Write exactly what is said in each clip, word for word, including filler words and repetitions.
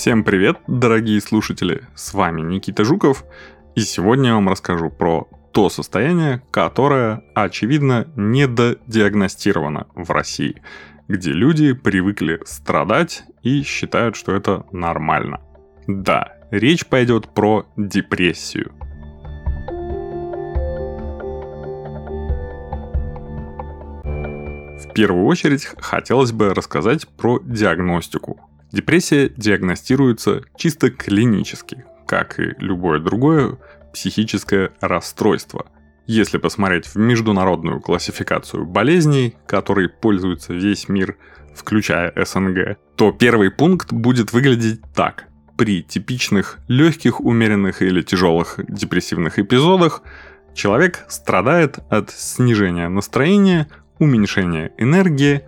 Всем привет, дорогие слушатели, с вами Никита Жуков, и сегодня я вам расскажу про то состояние, которое, очевидно, недодиагностировано в России, где люди привыкли страдать и считают, что это нормально. Да, речь пойдет про депрессию. В первую очередь хотелось бы рассказать про диагностику. Депрессия диагностируется чисто клинически, как и любое другое психическое расстройство. Если посмотреть в международную классификацию болезней, которой пользуется весь мир, включая эс эн гэ, то первый пункт будет выглядеть так. При типичных легких, умеренных или тяжелых депрессивных эпизодах человек страдает от снижения настроения, уменьшение энергии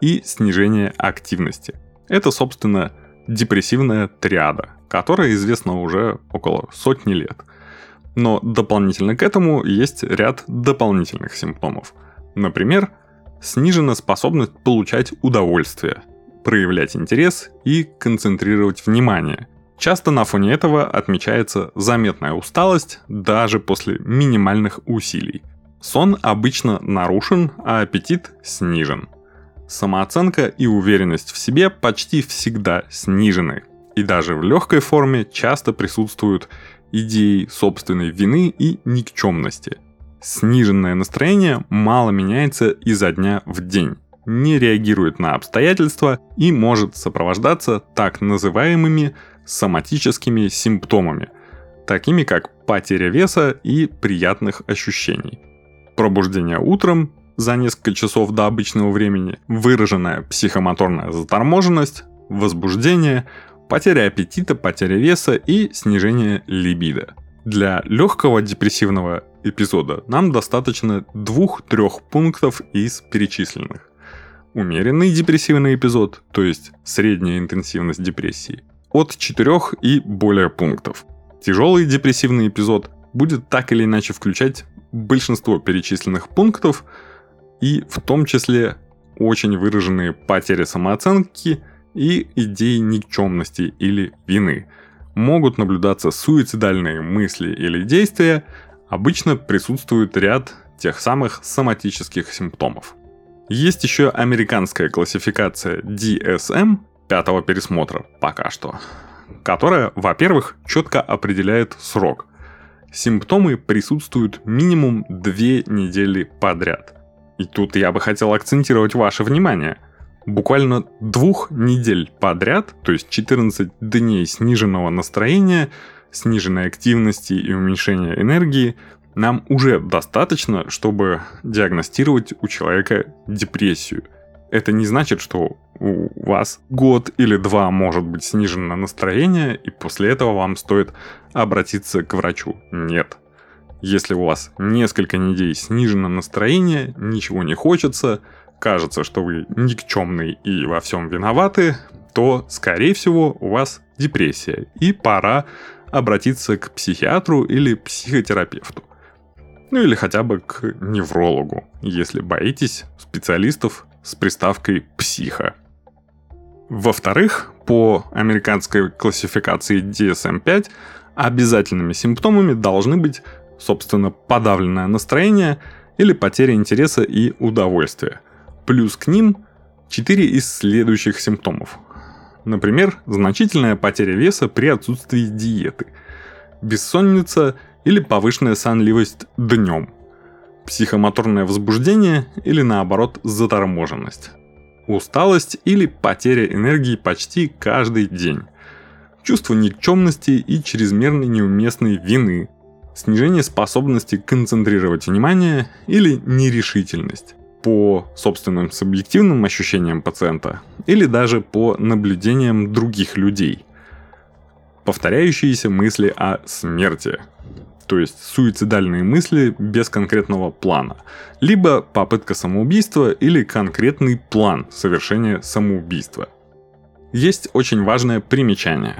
и снижение активности. Это, собственно, депрессивная триада, которая известна уже около сотни лет. Но дополнительно к этому есть ряд дополнительных симптомов. Например, снижена способность получать удовольствие, проявлять интерес и концентрировать внимание. Часто на фоне этого отмечается заметная усталость даже после минимальных усилий. Сон обычно нарушен, а аппетит снижен. Самооценка и уверенность в себе почти всегда снижены. И даже в легкой форме часто присутствуют идеи собственной вины и никчемности. Сниженное настроение мало меняется изо дня в день, не реагирует на обстоятельства и может сопровождаться так называемыми соматическими симптомами, такими как потеря веса и приятных ощущений. Пробуждение утром за несколько часов до обычного времени, выраженная психомоторная заторможенность, возбуждение, потеря аппетита, потеря веса и снижение либидо. Для легкого депрессивного эпизода нам достаточно двух-трех пунктов из перечисленных. Умеренный депрессивный эпизод, то есть средняя интенсивность депрессии, от четырёх и более пунктов. Тяжелый депрессивный эпизод будет так или иначе включать большинство перечисленных пунктов, и в том числе очень выраженные потери самооценки и идеи никчемности или вины. Могут наблюдаться суицидальные мысли или действия, обычно присутствует ряд тех самых соматических симптомов. Есть еще американская классификация ди эс эм, пятого пересмотра пока что, которая, во-первых, четко определяет срок. Симптомы присутствуют минимум две недели подряд. И тут я бы хотел акцентировать ваше внимание. Буквально двух недель подряд, то есть четырнадцать дней сниженного настроения, сниженной активности и уменьшения энергии, нам уже достаточно, чтобы диагностировать у человека депрессию. Это не значит, что у вас год или два может быть снижено настроение, и после этого вам стоит обратиться к врачу. Нет. Если у вас несколько недель снижено настроение, ничего не хочется, кажется, что вы никчемный и во всем виноваты, то, скорее всего, у вас депрессия, и пора обратиться к психиатру или психотерапевту. Ну или хотя бы к неврологу, если боитесь специалистов с приставкой «психо». Во-вторых, по американской классификации ди эс эм пять обязательными симптомами должны быть, собственно, подавленное настроение или потеря интереса и удовольствия. Плюс к ним четыре из следующих симптомов. Например, значительная потеря веса при отсутствии диеты, бессонница или повышенная сонливость днем, психомоторное возбуждение или, наоборот, заторможенность, усталость или потеря энергии почти каждый день, чувство никчемности и чрезмерной неуместной вины, снижение способности концентрировать внимание или нерешительность по собственным субъективным ощущениям пациента или даже по наблюдениям других людей, повторяющиеся мысли о смерти, то есть суицидальные мысли без конкретного плана, либо попытка самоубийства или конкретный план совершения самоубийства. Есть очень важное примечание.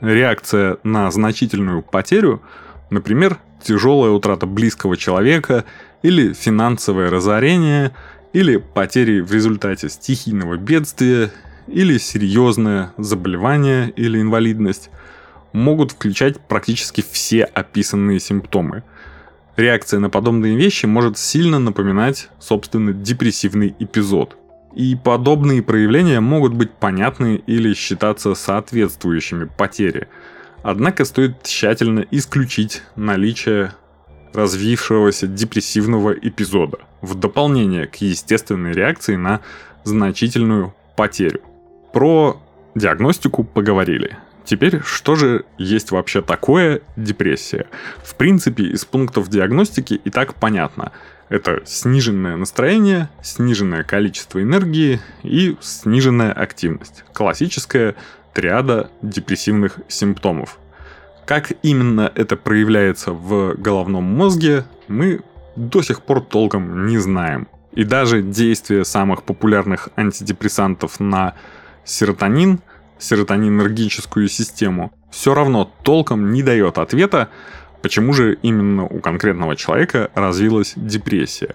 Реакция на значительную потерю, например, тяжелая утрата близкого человека или финансовое разорение, или потери в результате стихийного бедствия, или серьезное заболевание или инвалидность могут включать практически все описанные симптомы. Реакция на подобные вещи может сильно напоминать, собственно, депрессивный эпизод. И подобные проявления могут быть понятны или считаться соответствующими потере. Однако стоит тщательно исключить наличие развившегося депрессивного эпизода в дополнение к естественной реакции на значительную потерю. Про диагностику поговорили. Теперь, что же есть вообще такое депрессия? В принципе, из пунктов диагностики и так понятно. Это сниженное настроение, сниженное количество энергии и сниженная активность. Классическая триада депрессивных симптомов. Как именно это проявляется в головном мозге, мы до сих пор толком не знаем. И даже действие самых популярных антидепрессантов на серотонин, серотонинергическую систему, все равно толком не дает ответа, почему же именно у конкретного человека развилась депрессия.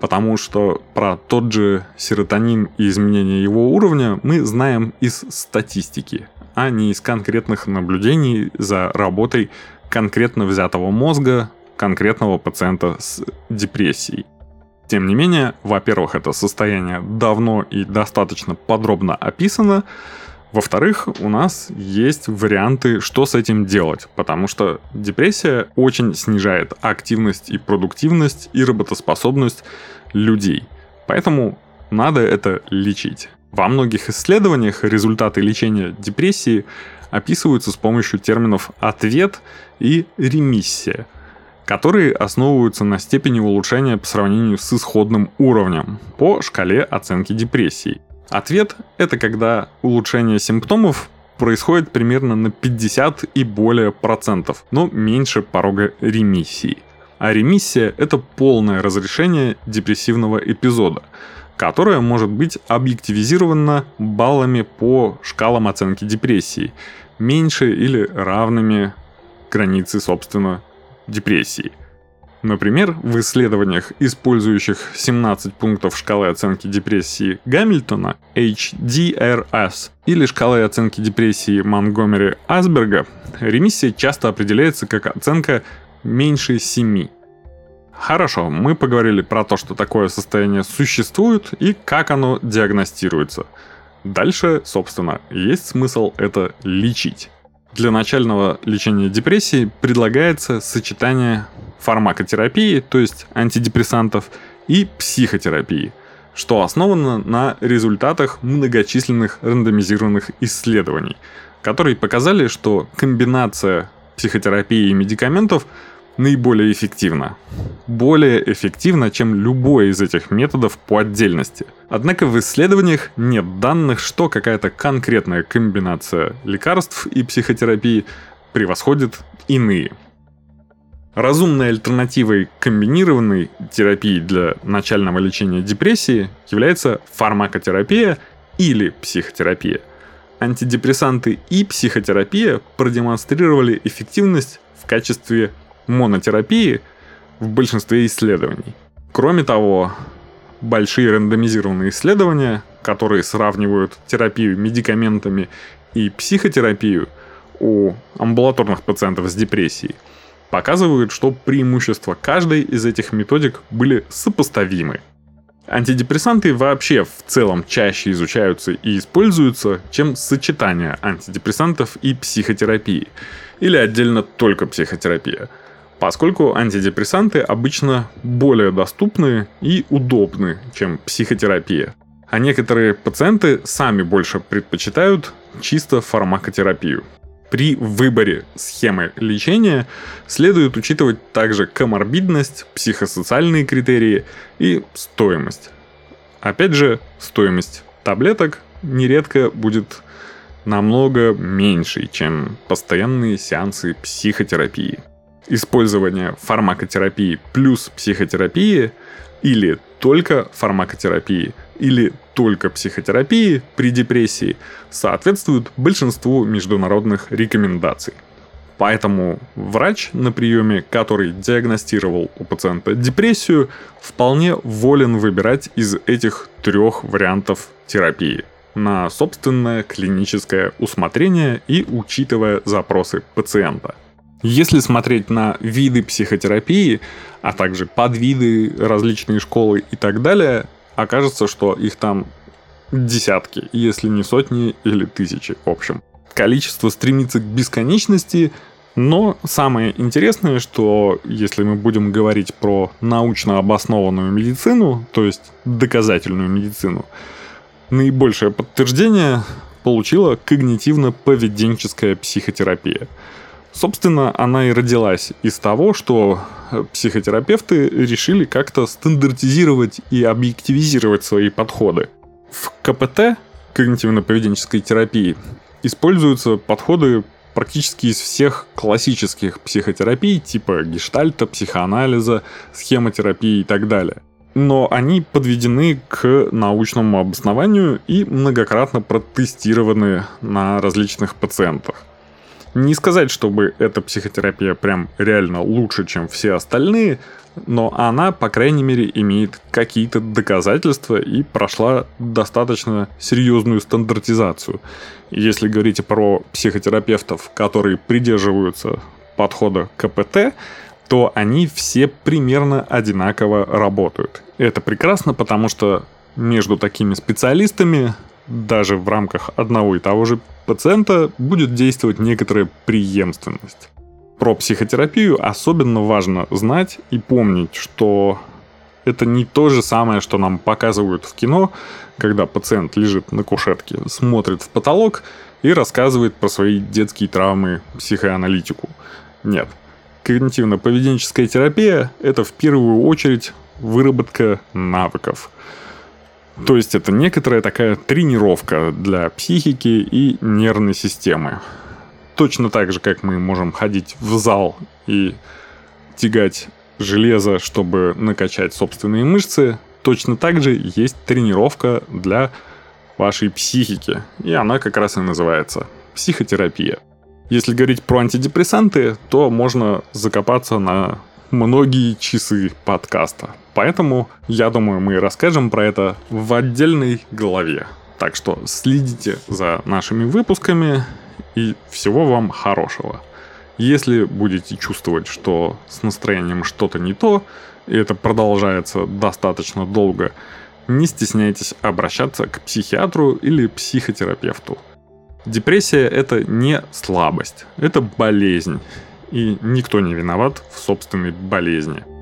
Потому что про тот же серотонин и изменение его уровня мы знаем из статистики, а не из конкретных наблюдений за работой конкретно взятого мозга конкретного пациента с депрессией. Тем не менее, во-первых, это состояние давно и достаточно подробно описано. Во-вторых, у нас есть варианты, что с этим делать, потому что депрессия очень снижает активность и продуктивность и работоспособность людей. Поэтому надо это лечить. Во многих исследованиях результаты лечения депрессии описываются с помощью терминов «ответ» и «ремиссия», которые основываются на степени улучшения по сравнению с исходным уровнем по шкале оценки депрессии. Ответ – это когда улучшение симптомов происходит примерно на пятьдесят и более процентов, но меньше порога ремиссии. А ремиссия – это полное разрешение депрессивного эпизода, которое может быть объективизировано баллами по шкалам оценки депрессии, меньше или равными границе, собственно, депрессии. Например, в исследованиях, использующих семнадцать пунктов шкалы оценки депрессии Гамильтона эйч ди ар эс или шкалы оценки депрессии Монтгомери-Асберга, ремиссия часто определяется как оценка меньше семи. Хорошо, мы поговорили про то, что такое состояние существует и как оно диагностируется. Дальше, собственно, есть смысл это лечить. Для начального лечения депрессии предлагается сочетание фармакотерапии, то есть антидепрессантов, и психотерапии, что основано на результатах многочисленных рандомизированных исследований, которые показали, что комбинация психотерапии и медикаментов наиболее эффективна. Более эффективна, чем любой из этих методов по отдельности. Однако в исследованиях нет данных, что какая-то конкретная комбинация лекарств и психотерапии превосходит иные. Разумной альтернативой комбинированной терапии для начального лечения депрессии является фармакотерапия или психотерапия. Антидепрессанты и психотерапия продемонстрировали эффективность в качестве монотерапии в большинстве исследований. Кроме того, большие рандомизированные исследования, которые сравнивают терапию медикаментами и психотерапию у амбулаторных пациентов с депрессией, показывают, что преимущества каждой из этих методик были сопоставимы. Антидепрессанты вообще в целом чаще изучаются и используются, чем сочетание антидепрессантов и психотерапии, или отдельно только психотерапия, поскольку антидепрессанты обычно более доступны и удобны, чем психотерапия. А некоторые пациенты сами больше предпочитают чисто фармакотерапию. При выборе схемы лечения следует учитывать также коморбидность, психосоциальные критерии и стоимость. Опять же, стоимость таблеток нередко будет намного меньше, чем постоянные сеансы психотерапии. Использование фармакотерапии плюс психотерапии или только фармакотерапии или только психотерапии при депрессии соответствует большинству международных рекомендаций. Поэтому врач на приеме, который диагностировал у пациента депрессию, вполне волен выбирать из этих трех вариантов терапии. на собственное клиническое усмотрение и учитывая запросы пациента. Если смотреть на виды психотерапии, а также подвиды, различные школы и так далее, окажется, что их там десятки, если не сотни или тысячи, в общем. Количество стремится к бесконечности, но самое интересное, что если мы будем говорить про научно обоснованную медицину, то есть доказательную медицину, наибольшее подтверждение получила когнитивно-поведенческая психотерапия. Собственно, она и родилась из того, что психотерапевты решили как-то стандартизировать и объективизировать свои подходы. В ка пэ тэ, когнитивно-поведенческой терапии, используются подходы практически из всех классических психотерапий, типа гештальта, психоанализа, схемотерапии и так далее. Но они подведены к научному обоснованию и многократно протестированы на различных пациентах. Не сказать, чтобы эта психотерапия прям реально лучше, чем все остальные, но она, по крайней мере, имеет какие-то доказательства и прошла достаточно серьезную стандартизацию. Если говорить про психотерапевтов, которые придерживаются подхода ка пэ тэ, то они все примерно одинаково работают. Это прекрасно, потому что между такими специалистами даже в рамках одного и того же пациента будет действовать некоторая преемственность. Про психотерапию особенно важно знать и помнить, что это не то же самое, что нам показывают в кино, когда пациент лежит на кушетке, смотрит в потолок и рассказывает про свои детские травмы психоаналитику. Нет. Когнитивно-поведенческая терапия – это в первую очередь выработка навыков. То есть это некоторая такая тренировка для психики и нервной системы. Точно так же, как мы можем ходить в зал и тягать железо, чтобы накачать собственные мышцы, точно так же есть тренировка для вашей психики. И она как раз и называется психотерапия. Если говорить про антидепрессанты, то можно закопаться на многие часы подкаста. Поэтому, я думаю, мы расскажем про это в отдельной главе. Так что следите за нашими выпусками и всего вам хорошего. Если будете чувствовать, что с настроением что-то не то, и это продолжается достаточно долго, не стесняйтесь обращаться к психиатру или психотерапевту. Депрессия – это не слабость, это болезнь. И никто не виноват в собственной болезни.